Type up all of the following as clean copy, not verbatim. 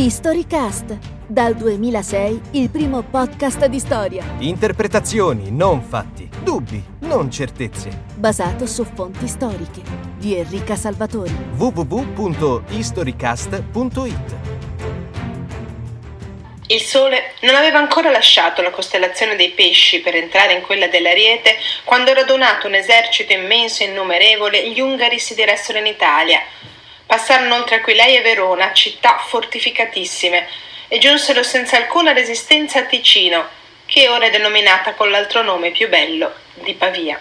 Historycast, dal 2006 il primo podcast di storia. Interpretazioni, non fatti, dubbi, non certezze. Basato su fonti storiche di Enrica Salvatori. www.historycast.it. Il sole non aveva ancora lasciato la costellazione dei pesci per entrare in quella dell'Ariete quando, radunato un esercito immenso e innumerevole, gli Ungari si diressero in Italia. Passarono oltre Aquilei e Verona, città fortificatissime, e giunsero senza alcuna resistenza a Ticino, che ora è denominata con l'altro nome più bello, di Pavia.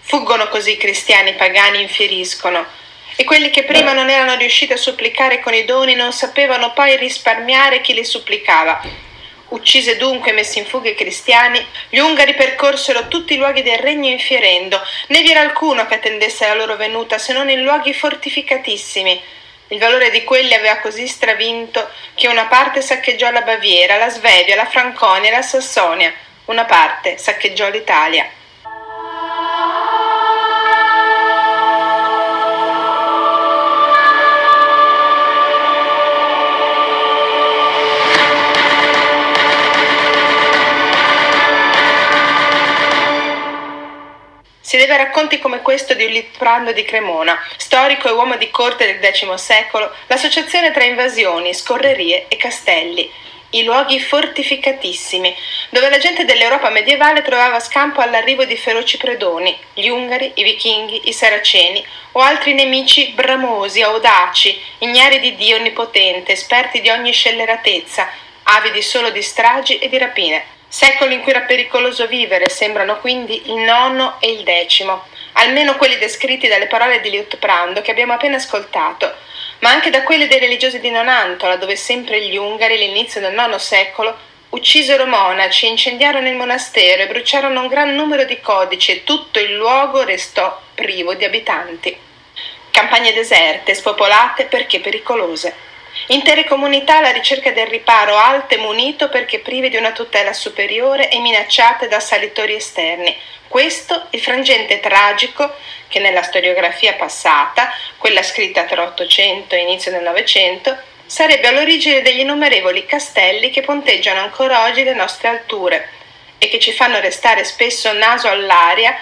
Fuggono così i cristiani pagani infieriscono, e quelli che prima non erano riusciti a supplicare con i doni non sapevano poi risparmiare chi li supplicava. Uccise dunque e messi in fuga i cristiani, gli Ungari percorsero tutti i luoghi del regno infierendo, né vi era alcuno che attendesse la loro venuta se non in luoghi fortificatissimi. Il valore di quelli aveva così stravinto che una parte saccheggiò la Baviera, la Svevia, la Franconia e la Sassonia, una parte saccheggiò l'Italia. Si deve a racconti come questo di Liutprando di Cremona, storico e uomo di corte del X secolo, l'associazione tra invasioni, scorrerie e castelli, i luoghi fortificatissimi, dove la gente dell'Europa medievale trovava scampo all'arrivo di feroci predoni, gli Ungari, i Vichinghi, i Saraceni o altri nemici bramosi, audaci, ignari di Dio onnipotente, esperti di ogni scelleratezza, avidi solo di stragi e di rapine. Secoli in cui era pericoloso vivere sembrano quindi il nono e il decimo, almeno quelli descritti dalle parole di Liutprando che abbiamo appena ascoltato, ma anche da quelli dei religiosi di Nonantola, dove sempre gli Ungari all'inizio del IX secolo uccisero monaci, incendiarono il monastero e bruciarono un gran numero di codici e tutto il luogo restò privo di abitanti. Campagne deserte, spopolate perché pericolose. Intere comunità alla ricerca del riparo alte munito perché prive di una tutela superiore e minacciate da assalitori esterni. Questo il frangente tragico che nella storiografia passata, quella scritta tra 800 e inizio del 900, sarebbe all'origine degli innumerevoli castelli che ponteggiano ancora oggi le nostre alture e che ci fanno restare spesso naso all'aria,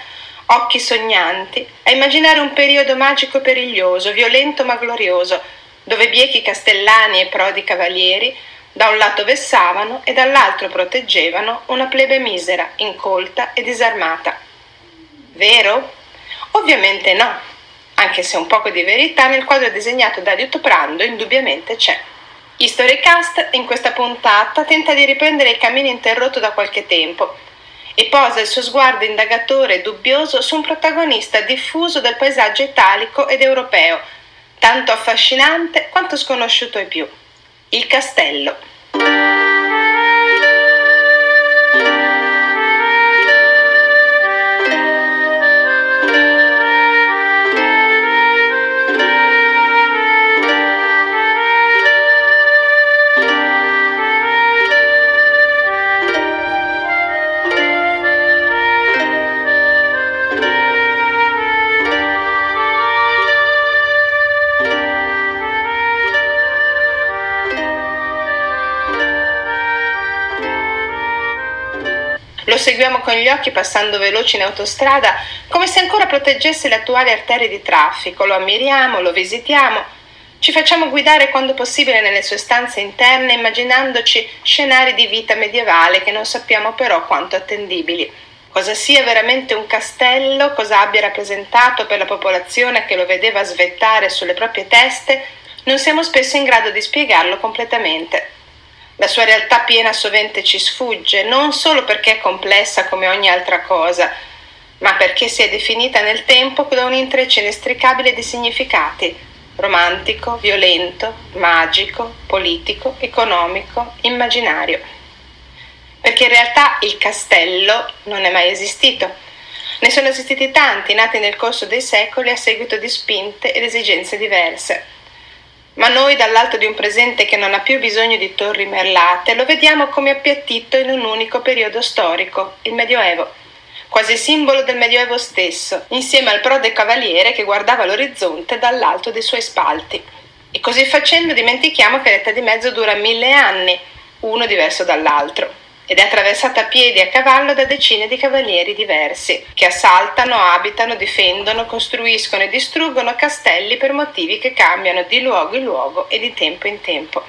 occhi sognanti, a immaginare un periodo magico e periglioso, violento ma glorioso, dove biechi castellani e prodi cavalieri da un lato vessavano e dall'altro proteggevano una plebe misera, incolta e disarmata. Vero? Ovviamente no, anche se un poco di verità nel quadro disegnato da Liutprando indubbiamente c'è. Historycast in questa puntata tenta di riprendere il cammino interrotto da qualche tempo e posa il suo sguardo indagatore e dubbioso su un protagonista diffuso del paesaggio italico ed europeo, tanto affascinante quanto sconosciuto e più, il castello. Lo seguiamo con gli occhi passando veloci in autostrada, come se ancora proteggesse le attuali arterie di traffico, lo ammiriamo, lo visitiamo, ci facciamo guidare quando possibile nelle sue stanze interne immaginandoci scenari di vita medievale che non sappiamo però quanto attendibili. Cosa sia veramente un castello, cosa abbia rappresentato per la popolazione che lo vedeva svettare sulle proprie teste, non siamo spesso in grado di spiegarlo completamente. La sua realtà piena sovente ci sfugge, non solo perché è complessa come ogni altra cosa, ma perché si è definita nel tempo da un intreccio inestricabile di significati: romantico, violento, magico, politico, economico, immaginario. Perché in realtà il castello non è mai esistito. Ne sono esistiti tanti, nati nel corso dei secoli a seguito di spinte ed esigenze diverse. Ma noi, dall'alto di un presente che non ha più bisogno di torri merlate, lo vediamo come appiattito in un unico periodo storico, il Medioevo, quasi simbolo del Medioevo stesso, insieme al prode cavaliere che guardava l'orizzonte dall'alto dei suoi spalti. E così facendo dimentichiamo che l'età di mezzo dura 1000 anni, uno diverso dall'altro, ed è attraversata a piedi e a cavallo da decine di cavalieri diversi, che assaltano, abitano, difendono, costruiscono e distruggono castelli per motivi che cambiano di luogo in luogo e di tempo in tempo.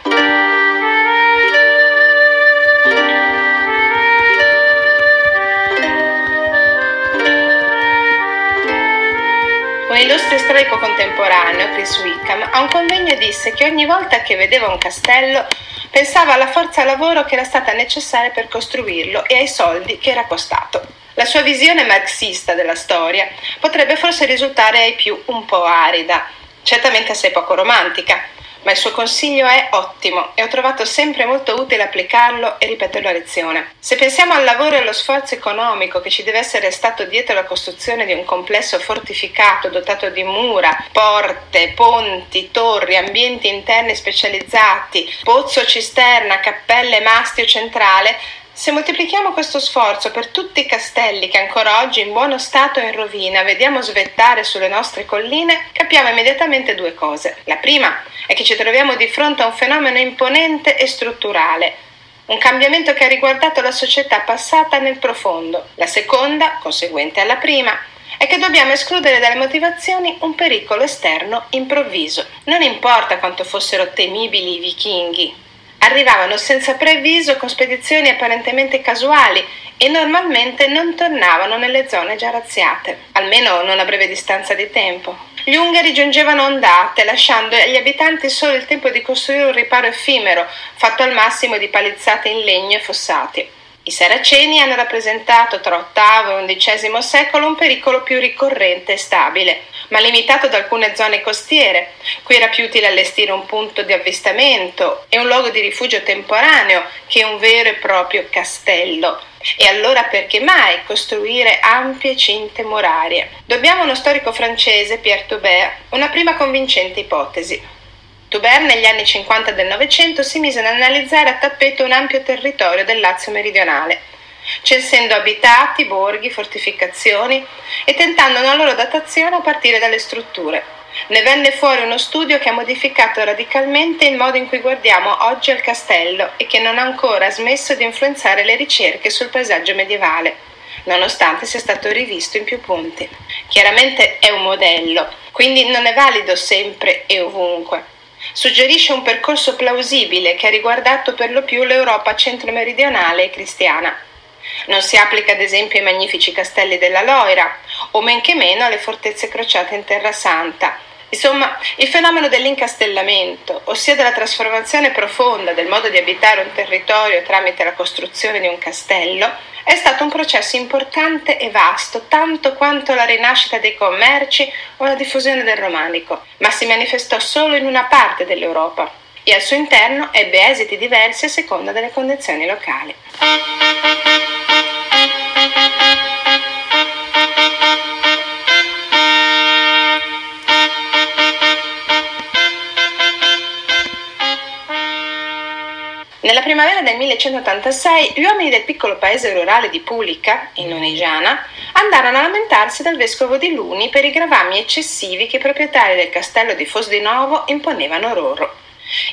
Un illustre storico contemporaneo, Chris Wickham, a un convegno disse che ogni volta che vedeva un castello pensava alla forza lavoro che era stata necessaria per costruirlo e ai soldi che era costato. La sua visione marxista della storia potrebbe forse risultare ai più un po' arida, certamente assai poco romantica, ma il suo consiglio è ottimo e ho trovato sempre molto utile applicarlo e ripeterlo a lezione. Se pensiamo al lavoro e allo sforzo economico che ci deve essere stato dietro la costruzione di un complesso fortificato dotato di mura, porte, ponti, torri, ambienti interni specializzati, pozzo cisterna, cappelle, mastio centrale, se moltiplichiamo questo sforzo per tutti i castelli che ancora oggi in buono stato e in rovina vediamo svettare sulle nostre colline, capiamo immediatamente due cose. La prima è che ci troviamo di fronte a un fenomeno imponente e strutturale, un cambiamento che ha riguardato la società passata nel profondo. La seconda, conseguente alla prima, è che dobbiamo escludere dalle motivazioni un pericolo esterno improvviso. Non importa quanto fossero temibili i vichinghi, arrivavano senza preavviso con spedizioni apparentemente casuali e normalmente non tornavano nelle zone già razziate, almeno non a breve distanza di tempo. Gli Ungari giungevano ondate, lasciando agli abitanti solo il tempo di costruire un riparo effimero, fatto al massimo di palizzate in legno e fossati. I Saraceni hanno rappresentato tra VIII e XI secolo un pericolo più ricorrente e stabile, ma limitato da alcune zone costiere. Qui era più utile allestire un punto di avvistamento e un luogo di rifugio temporaneo che un vero e proprio castello. E allora perché mai costruire ampie cinte murarie? Dobbiamo a uno storico francese, Pierre Toubert, una prima convincente ipotesi. Toubert negli anni 50 del Novecento si mise ad analizzare a tappeto un ampio territorio del Lazio meridionale, censendo abitati, borghi, fortificazioni e tentando una loro datazione a partire dalle strutture. Ne venne fuori uno studio che ha modificato radicalmente il modo in cui guardiamo oggi al castello e che non ha ancora smesso di influenzare le ricerche sul paesaggio medievale, nonostante sia stato rivisto in più punti. Chiaramente è un modello, quindi non è valido sempre e ovunque. Suggerisce un percorso plausibile che ha riguardato per lo più l'Europa centro-meridionale e cristiana. Non si applica ad esempio ai magnifici castelli della Loira o men che meno alle fortezze crociate in Terra Santa. Insomma, il fenomeno dell'incastellamento, ossia della trasformazione profonda del modo di abitare un territorio tramite la costruzione di un castello, è stato un processo importante e vasto, tanto quanto la rinascita dei commerci o la diffusione del romanico, ma si manifestò solo in una parte dell'Europa e al suo interno ebbe esiti diversi a seconda delle condizioni locali. Nella primavera del 1186 gli uomini del piccolo paese rurale di Pulica, in Lunigiana, andarono a lamentarsi dal vescovo di Luni per i gravami eccessivi che i proprietari del castello di Fosdinovo imponevano loro.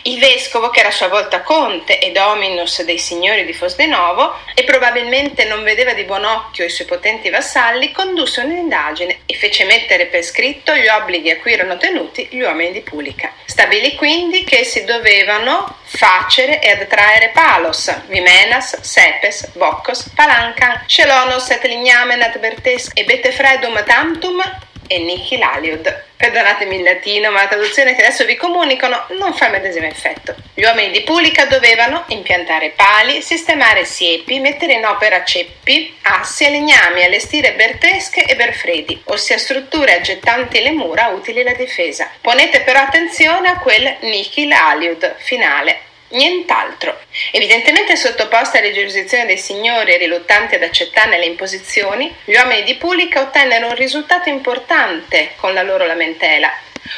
Il vescovo, che era a sua volta conte e dominus dei signori di Fosdinovo e probabilmente non vedeva di buon occhio i suoi potenti vassalli, condusse un'indagine e fece mettere per scritto gli obblighi a cui erano tenuti gli uomini di Pulica. Stabilì quindi che si dovevano facere ed attraere palos, vimenas, sepes, boccos, palancan, celonos et lignamenat bertes e betefredum tantum e nihilaliud. Perdonatemi il latino, ma la traduzione che adesso vi comunicano non fa il medesimo effetto. Gli uomini di Pulica dovevano impiantare pali, sistemare siepi, mettere in opera ceppi, assi e legnami, allestire bertesche e berfredi, ossia strutture aggettanti le mura utili alla difesa. Ponete però attenzione a quel nihil aliud finale. Nient'altro. Evidentemente sottoposta alle giurisdizioni dei signori e riluttanti ad accettarne le imposizioni, gli uomini di Pulica ottennero un risultato importante con la loro lamentela.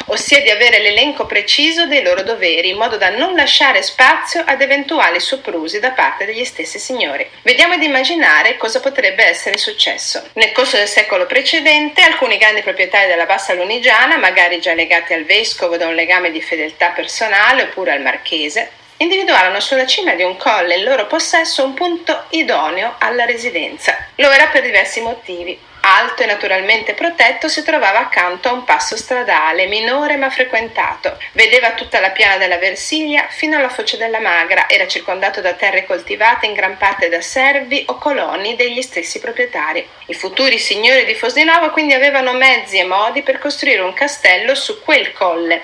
ossia di avere l'elenco preciso dei loro doveri, in modo da non lasciare spazio ad eventuali soprusi da parte degli stessi signori. Vediamo di immaginare cosa potrebbe essere successo. Nel corso del secolo precedente, alcuni grandi proprietari della bassa Lunigiana, magari già legati al vescovo da un legame di fedeltà personale oppure al marchese, individuarono sulla cima di un colle in loro possesso un punto idoneo alla residenza. Lo era per diversi motivi. Alto e naturalmente protetto, si trovava accanto a un passo stradale, minore ma frequentato. Vedeva tutta la piana della Versilia fino alla foce della Magra, era circondato da terre coltivate in gran parte da servi o coloni degli stessi proprietari. I futuri signori di Fosdinovo quindi avevano mezzi e modi per costruire un castello su quel colle,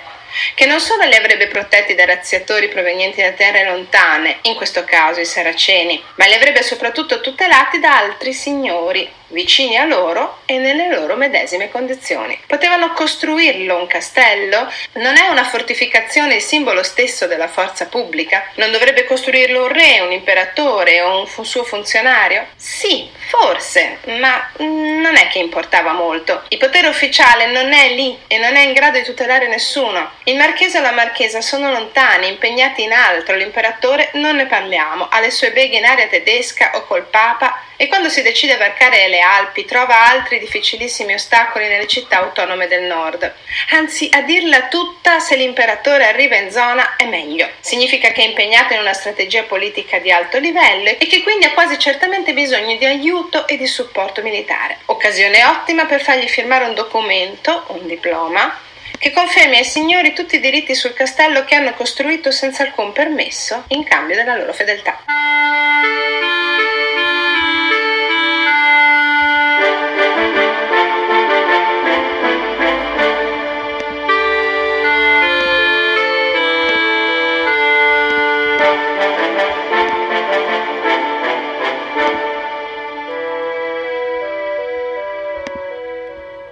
che non solo li avrebbe protetti da razziatori provenienti da terre lontane, in questo caso i saraceni, ma li avrebbe soprattutto tutelati da altri signori vicini a loro e nelle loro medesime condizioni. Potevano costruirlo un castello? Non è una fortificazione il simbolo stesso della forza pubblica? Non dovrebbe costruirlo un re, un imperatore o un suo funzionario? Sì, forse, ma non è che importava molto. Il potere ufficiale non è lì e non è in grado di tutelare nessuno. Il marchese o la marchesa sono lontani, impegnati in altro, l'imperatore non ne parliamo, ha le sue beghe in aria tedesca o col papa, e quando si decide a varcare le Alpi trova altri difficilissimi ostacoli nelle città autonome del nord. Anzi, a dirla tutta, se l'imperatore arriva in zona è meglio. Significa che è impegnato in una strategia politica di alto livello e che quindi ha quasi certamente bisogno di aiuto e di supporto militare. Occasione ottima per fargli firmare un documento, un diploma, che confermi ai signori tutti i diritti sul castello che hanno costruito senza alcun permesso in cambio della loro fedeltà.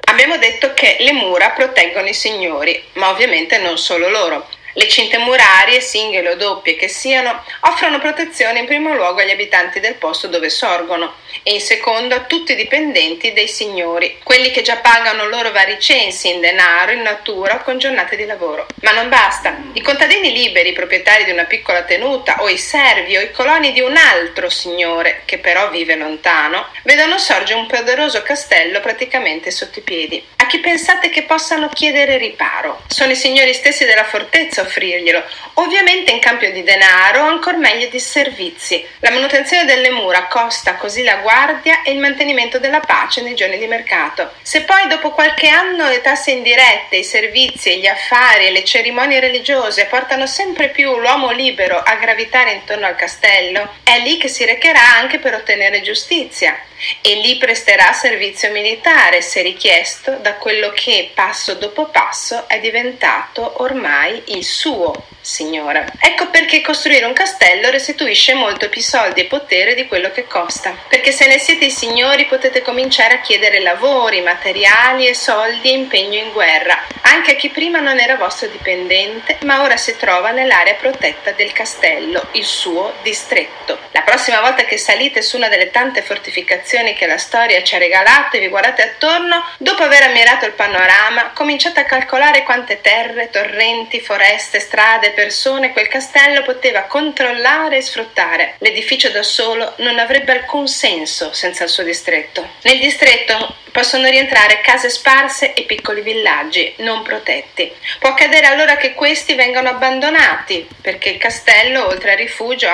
Abbiamo detto che le mura proteggono i signori, ma ovviamente non solo loro. Le cinte murarie, singole o doppie che siano, offrono protezione in primo luogo agli abitanti del posto dove sorgono e in secondo a tutti i dipendenti dei signori, quelli che già pagano loro vari censi in denaro, in natura o con giornate di lavoro. Ma non basta. I contadini liberi, proprietari di una piccola tenuta, o i servi o i coloni di un altro signore, che però vive lontano, vedono sorgere un poderoso castello praticamente sotto i piedi. A chi pensate che possano chiedere riparo? Sono i signori stessi della fortezza a offrirglielo, ovviamente in cambio di denaro o ancor meglio di servizi. La manutenzione delle mura costa così la guardia e il mantenimento della pace nei giorni di mercato. Se poi dopo qualche anno le tasse indirette, i servizi, gli affari e le cerimonie religiose portano sempre più l'uomo libero a gravitare intorno al castello, è lì che si recherà anche per ottenere giustizia e lì presterà servizio militare, se richiesto, da quello che passo dopo passo è diventato ormai il suo signore. Ecco perché costruire un castello restituisce molto più soldi e potere di quello che costa, perché se ne siete i signori potete cominciare a chiedere lavori, materiali e soldi e impegno in guerra, anche a chi prima non era vostro dipendente ma ora si trova nell'area protetta del castello, il suo distretto. La prossima volta che salite su una delle tante fortificazioni che la storia ci ha regalato e vi guardate attorno, dopo aver ammirato il panorama, cominciate a calcolare quante terre, torrenti, foreste, strade, persone quel castello poteva controllare e sfruttare. L'edificio da solo non avrebbe alcun senso senza il suo distretto. Nel distretto possono rientrare case sparse e piccoli villaggi non protetti. Può accadere allora che questi vengano abbandonati, perché il castello, oltre al rifugio,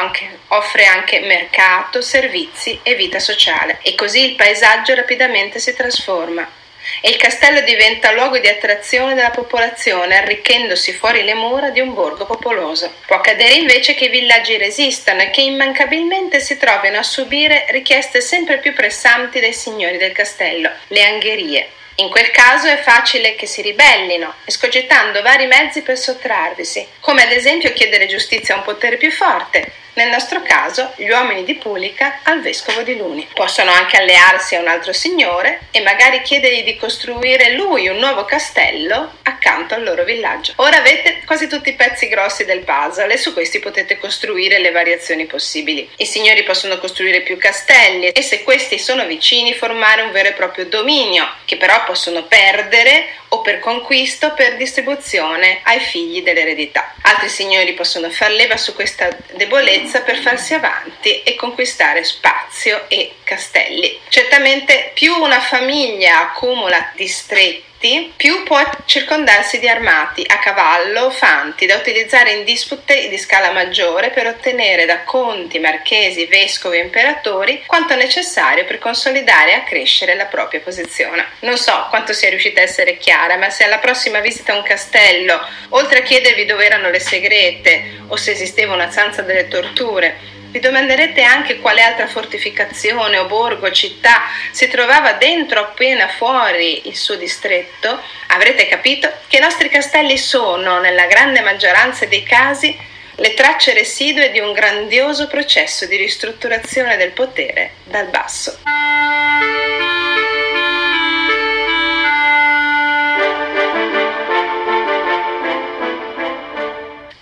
offre anche mercato, servizi e vita sociale. E così il paesaggio rapidamente si trasforma e il castello diventa luogo di attrazione della popolazione, arricchendosi fuori le mura di un borgo popoloso. Può accadere invece che i villaggi resistano e che immancabilmente si trovino a subire richieste sempre più pressanti dai signori del castello, le angherie. In quel caso è facile che si ribellino, escogitando vari mezzi per sottrarvisi, come ad esempio chiedere giustizia a un potere più forte, nel nostro caso gli uomini di Pulica al vescovo di Luni. Possono anche allearsi a un altro signore e magari chiedergli di costruire lui un nuovo castello accanto al loro villaggio. Ora avete quasi tutti i pezzi grossi del puzzle e su questi potete costruire le variazioni possibili. I signori possono costruire più castelli e se questi sono vicini formare un vero e proprio dominio, che però possono perdere o per conquisto o per distribuzione ai figli dell'eredità. Altri signori possono far leva su questa debolezza per farsi avanti e conquistare spazio e castelli. Certamente più una famiglia accumula distretti, più può circondarsi di armati a cavallo, fanti, da utilizzare in dispute di scala maggiore per ottenere da conti, marchesi, vescovi e imperatori quanto necessario per consolidare e accrescere la propria posizione. Non so quanto sia riuscita a essere chiara, ma se alla prossima visita a un castello, oltre a chiedervi dove erano le segrete o se esisteva una stanza delle torture, vi domanderete anche quale altra fortificazione o borgo o città si trovava dentro appena fuori il suo distretto, avrete capito che i nostri castelli sono, nella grande maggioranza dei casi, le tracce residue di un grandioso processo di ristrutturazione del potere dal basso.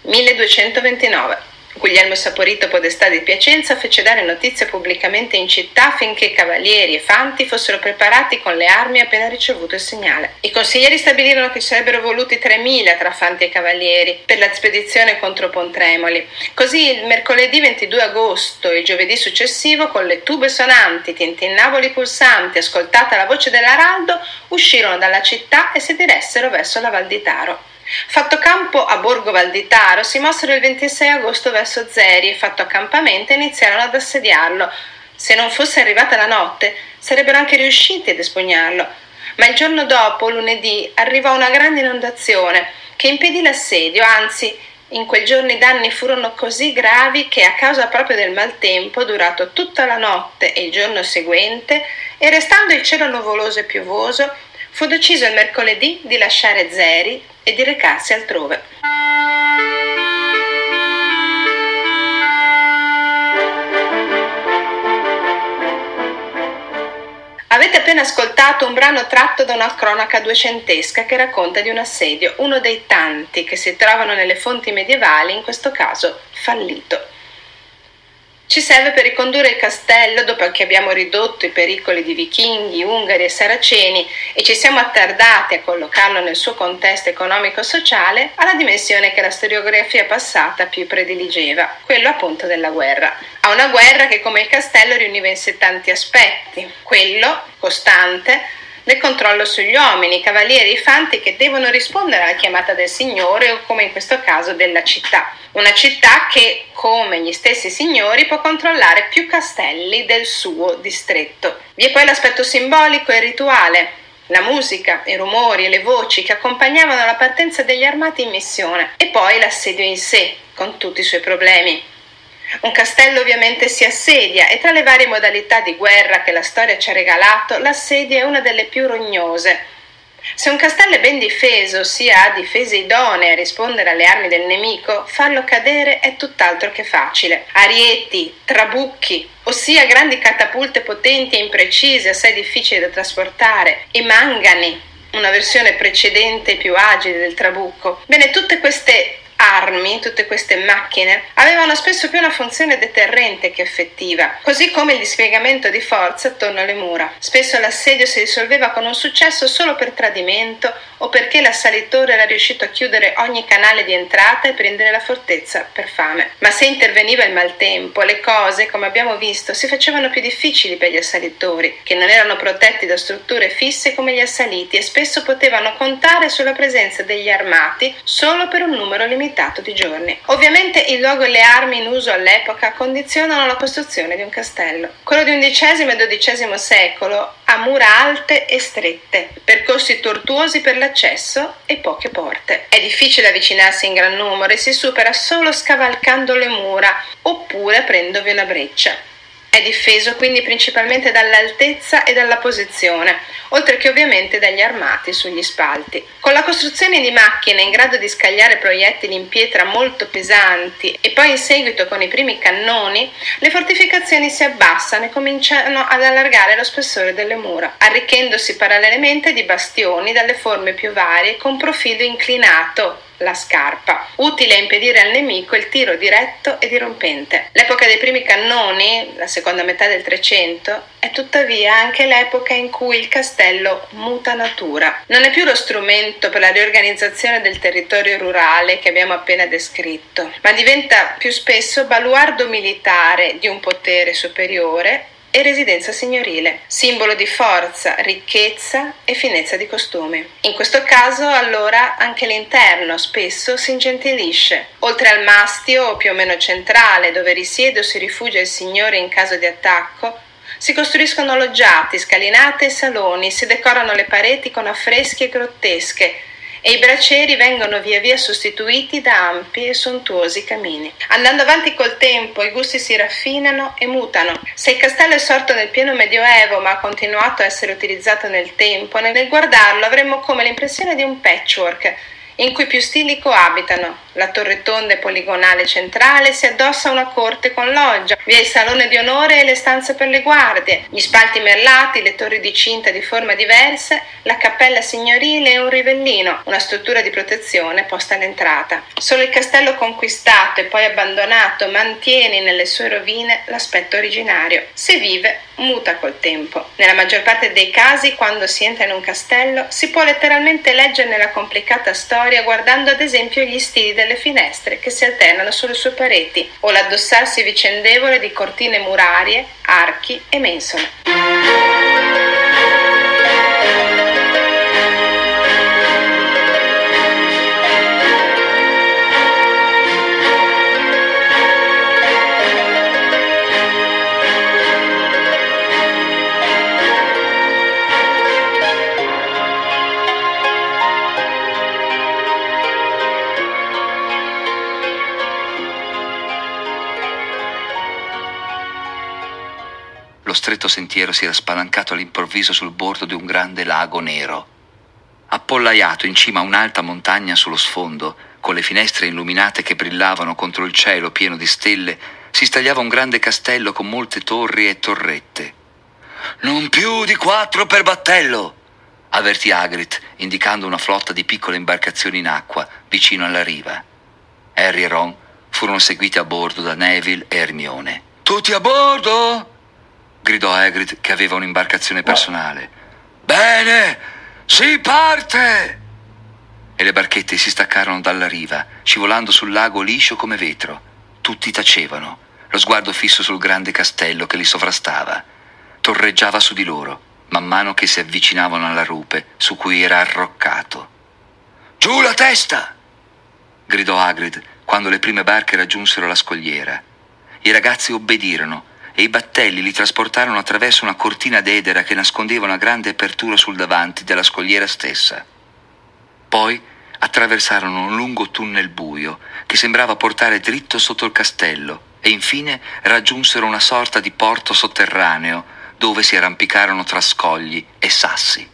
(1229) Guglielmo Saporito, podestà di Piacenza, fece dare notizia pubblicamente in città affinché cavalieri e fanti fossero preparati con le armi appena ricevuto il segnale. I consiglieri stabilirono che sarebbero voluti 3.000 tra fanti e cavalieri per la spedizione contro Pontremoli. Così il mercoledì 22 agosto e il giovedì successivo, con le tube sonanti, tintinnavoli pulsanti, ascoltata la voce dell'araldo, uscirono dalla città e si diressero verso la Val di Taro. Fatto campo a Borgo Valditaro, si mossero il 26 agosto verso Zeri e fatto accampamento iniziarono ad assediarlo. Se non fosse arrivata la notte, sarebbero anche riusciti ad espugnarlo. Ma il giorno dopo, lunedì, arrivò una grande inondazione che impedì l'assedio, anzi, in quel giorno i danni furono così gravi che a causa proprio del maltempo, durato tutta la notte e il giorno seguente, e restando il cielo nuvoloso e piovoso, fu deciso il mercoledì di lasciare Zeri e di recarsi altrove. Avete appena ascoltato un brano tratto da una cronaca duecentesca che racconta di un assedio, uno dei tanti che si trovano nelle fonti medievali, in questo caso fallito. Ci serve per ricondurre il castello dopo che abbiamo ridotto i pericoli di vichinghi, ungari e saraceni e ci siamo attardati a collocarlo nel suo contesto economico-sociale alla dimensione che la storiografia passata più prediligeva, quello appunto della guerra. A una guerra che come il castello riuniva in sé tanti aspetti, quello costante del controllo sugli uomini, i cavalieri e i fanti che devono rispondere alla chiamata del signore o, come in questo caso, della città. Una città che, come gli stessi signori, può controllare più castelli del suo distretto. Vi è poi l'aspetto simbolico e rituale, la musica, i rumori e le voci che accompagnavano la partenza degli armati in missione e poi l'assedio in sé, con tutti i suoi problemi. Un castello ovviamente si assedia e tra le varie modalità di guerra che la storia ci ha regalato, l'assedio è una delle più rognose. Se un castello è ben difeso, sia a difese idonee a rispondere alle armi del nemico, farlo cadere è tutt'altro che facile. Arieti, trabucchi, ossia grandi catapulte potenti e imprecise, assai difficili da trasportare, e mangani, una versione precedente e più agile del trabucco. Bene, tutte queste armi, tutte queste macchine avevano spesso più una funzione deterrente che effettiva, così come il dispiegamento di forza attorno alle mura. Spesso l'assedio si risolveva con un successo solo per tradimento o perché l'assalitore era riuscito a chiudere ogni canale di entrata e prendere la fortezza per fame. Ma se interveniva il maltempo, le cose, come abbiamo visto, si facevano più difficili per gli assalitori, che non erano protetti da strutture fisse come gli assaliti e spesso potevano contare sulla presenza degli armati solo per un numero limitato di giorni. Ovviamente il luogo e le armi in uso all'epoca condizionano la costruzione di un castello. Quello di XI e XII secolo ha mura alte e strette, percorsi tortuosi per l'accesso e poche porte. È difficile avvicinarsi in gran numero e si supera solo scavalcando le mura oppure aprendovi una breccia. È difeso quindi principalmente dall'altezza e dalla posizione, oltre che ovviamente dagli armati sugli spalti. Con la costruzione di macchine in grado di scagliare proiettili in pietra molto pesanti e poi in seguito con i primi cannoni, le fortificazioni si abbassano e cominciano ad allargare lo spessore delle mura, arricchendosi parallelamente di bastioni dalle forme più varie con profilo inclinato, la scarpa, utile a impedire al nemico il tiro diretto e dirompente. L'epoca dei primi cannoni, la seconda metà del 300, è tuttavia anche l'epoca in cui il castello muta natura. Non è più lo strumento per la riorganizzazione del territorio rurale che abbiamo appena descritto, ma diventa più spesso baluardo militare di un potere superiore e residenza signorile, simbolo di forza, ricchezza e finezza di costumi. In questo caso, allora, anche l'interno spesso si ingentilisce. Oltre al mastio, più o meno centrale, dove risiede o si rifugia il signore in caso di attacco, si costruiscono loggiati, scalinate e saloni, si decorano le pareti con affreschi e grottesche, e i bracieri vengono via via sostituiti da ampi e sontuosi camini. Andando avanti col tempo, i gusti si raffinano e mutano. Se il castello è sorto nel pieno medioevo ma ha continuato a essere utilizzato nel tempo, nel guardarlo avremmo come l'impressione di un patchwork, in cui più stili coabitano. La torre tonda e poligonale centrale si addossa a una corte con loggia, vi è il salone di onore e le stanze per le guardie, gli spalti merlati, le torri di cinta di forma diverse, la cappella signorile e un rivellino, una struttura di protezione posta all'entrata. Solo il castello conquistato e poi abbandonato mantiene nelle sue rovine l'aspetto originario. Se vive, muta col tempo. Nella maggior parte dei casi, quando si entra in un castello, si può letteralmente leggerne la complicata storia guardando ad esempio gli stili delle finestre che si alternano sulle sue pareti o l'addossarsi vicendevole di cortine murarie, archi e mensole. Lo stretto sentiero si era spalancato all'improvviso sul bordo di un grande lago nero. Appollaiato in cima a un'alta montagna sullo sfondo, con le finestre illuminate che brillavano contro il cielo pieno di stelle, si stagliava un grande castello con molte torri e torrette. «Non più di 4 per battello!» avvertì Hagrid, indicando una flotta di piccole imbarcazioni in acqua vicino alla riva. Harry e Ron furono seguiti a bordo da Neville e Hermione. «Tutti a bordo!» gridò Hagrid, che aveva un'imbarcazione personale. «Bene, si parte!» E le barchette si staccarono dalla riva, scivolando sul lago liscio come vetro. Tutti tacevano, lo sguardo fisso sul grande castello che li sovrastava. Torreggiava su di loro, man mano che si avvicinavano alla rupe su cui era arroccato. «Giù la testa!» gridò Hagrid quando le prime barche raggiunsero la scogliera. I ragazzi obbedirono, e i battelli li trasportarono attraverso una cortina d'edera che nascondeva una grande apertura sul davanti della scogliera stessa. Poi attraversarono un lungo tunnel buio che sembrava portare dritto sotto il castello e infine raggiunsero una sorta di porto sotterraneo dove si arrampicarono tra scogli e sassi.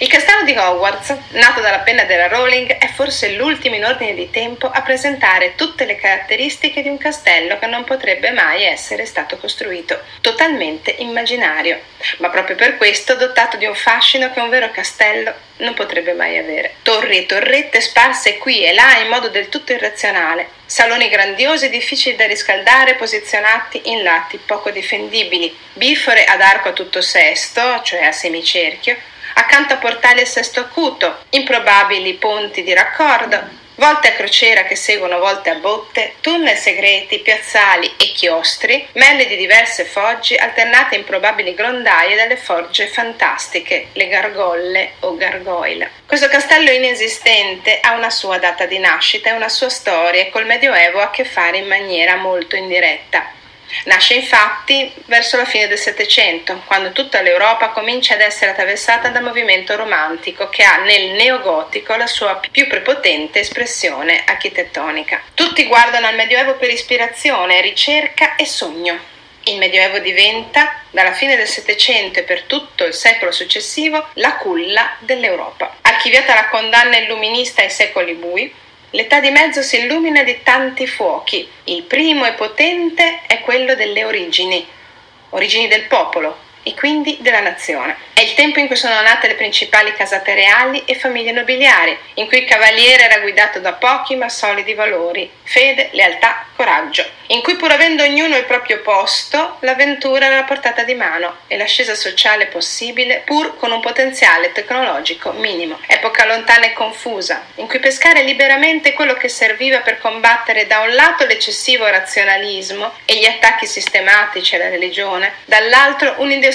Il castello di Hogwarts, nato dalla penna della Rowling, è forse l'ultimo in ordine di tempo a presentare tutte le caratteristiche di un castello che non potrebbe mai essere stato costruito, totalmente immaginario, ma proprio per questo dotato di un fascino che un vero castello non potrebbe mai avere. Torri e torrette sparse qui e là in modo del tutto irrazionale, saloni grandiosi e difficili da riscaldare posizionati in lati poco difendibili, bifore ad arco a tutto sesto, cioè a semicerchio, accanto a portali a sesto acuto, improbabili ponti di raccordo, volte a crociera che seguono volte a botte, tunnel segreti, piazzali e chiostri, mele di diverse foggi alternate a improbabili grondaie dalle forge fantastiche, le gargolle o gargoyle. Questo castello inesistente ha una sua data di nascita e una sua storia e col Medioevo ha a che fare in maniera molto indiretta. Nasce infatti verso la fine del Settecento, quando tutta l'Europa comincia ad essere attraversata dal movimento romantico che ha nel neogotico la sua più prepotente espressione architettonica. Tutti guardano al Medioevo per ispirazione, ricerca e sogno. Il Medioevo diventa, dalla fine del Settecento e per tutto il secolo successivo, la culla dell'Europa. Archiviata la condanna illuminista ai secoli bui, l'età di mezzo si illumina di tanti fuochi. Il primo e potente è quello delle origini del popolo e quindi della nazione. È il tempo in cui sono nate le principali casate reali e famiglie nobiliari, in cui il cavaliere era guidato da pochi ma solidi valori, fede, lealtà, coraggio, in cui pur avendo ognuno il proprio posto, l'avventura era a portata di mano e l'ascesa sociale possibile pur con un potenziale tecnologico minimo. Epoca lontana e confusa, in cui pescare liberamente quello che serviva per combattere da un lato l'eccessivo razionalismo e gli attacchi sistematici alla religione, dall'altro un'industrializzazione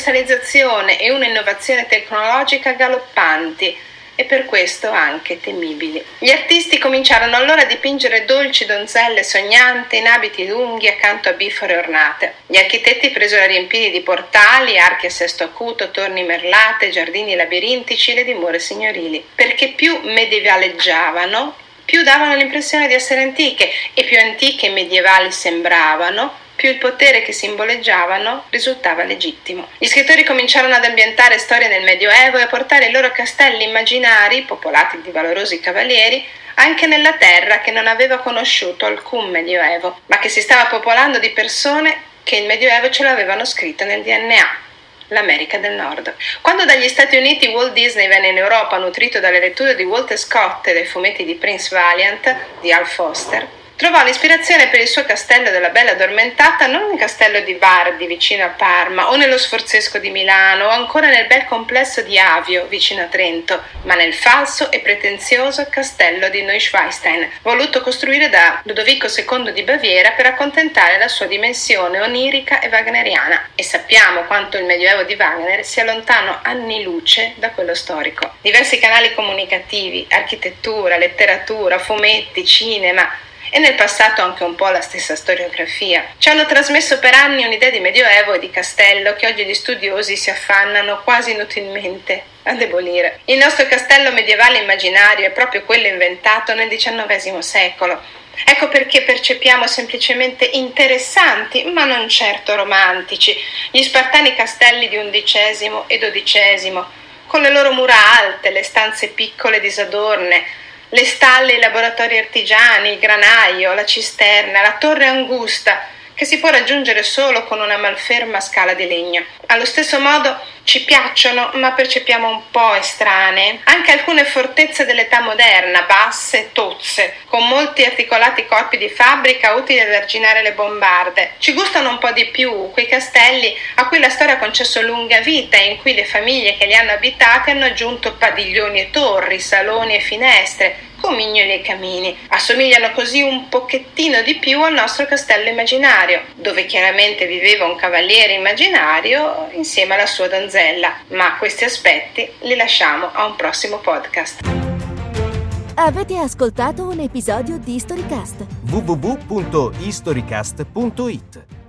e un'innovazione tecnologica galoppanti, e per questo anche temibili. Gli artisti cominciarono allora a dipingere dolci donzelle sognanti in abiti lunghi accanto a bifore ornate. Gli architetti presero a riempire di portali, archi a sesto acuto, torni merlate, giardini labirintici e le dimore signorili, perché più medievaleggiavano, più davano l'impressione di essere antiche, e più antiche e medievali sembravano, più il potere che simboleggiavano risultava legittimo. Gli scrittori cominciarono ad ambientare storie nel Medioevo e a portare i loro castelli immaginari, popolati di valorosi cavalieri, anche nella terra che non aveva conosciuto alcun Medioevo, ma che si stava popolando di persone che il Medioevo ce l'avevano scritta nel DNA. L'America del Nord. Quando dagli Stati Uniti Walt Disney venne in Europa nutrito dalle letture di Walter Scott e dai fumetti di Prince Valiant, di Hal Foster, trovò l'ispirazione per il suo castello della Bella Addormentata non nel castello di Bardi vicino a Parma o nello Sforzesco di Milano o ancora nel bel complesso di Avio vicino a Trento, ma nel falso e pretenzioso castello di Neuschwanstein, voluto costruire da Ludovico II di Baviera per accontentare la sua dimensione onirica e wagneriana, e sappiamo quanto il Medioevo di Wagner sia lontano anni luce da quello storico. Diversi canali comunicativi, architettura, letteratura, fumetti, cinema e nel passato anche un po' la stessa storiografia, ci hanno trasmesso per anni un'idea di Medioevo e di castello che oggi gli studiosi si affannano quasi inutilmente a debolire. Il nostro castello medievale immaginario è proprio quello inventato nel XIX secolo. Ecco perché percepiamo semplicemente interessanti, ma non certo romantici, gli spartani castelli di XI e XII, con le loro mura alte, le stanze piccole disadorne, le stalle, i laboratori artigiani, il granaio, la cisterna, la torre angusta, che si può raggiungere solo con una malferma scala di legno. Allo stesso modo ci piacciono, ma percepiamo un po' estranee, anche alcune fortezze dell'età moderna, basse e tozze, con molti articolati corpi di fabbrica utili ad arginare le bombarde. Ci gustano un po' di più quei castelli a cui la storia ha concesso lunga vita e in cui le famiglie che li hanno abitati hanno aggiunto padiglioni e torri, saloni e finestre, comignoli e camini. Assomigliano così un pochettino di più al nostro castello immaginario, dove chiaramente viveva un cavaliere immaginario insieme alla sua donzella, ma questi aspetti li lasciamo a un prossimo podcast. Avete ascoltato un episodio di Historycast? www.historycast.it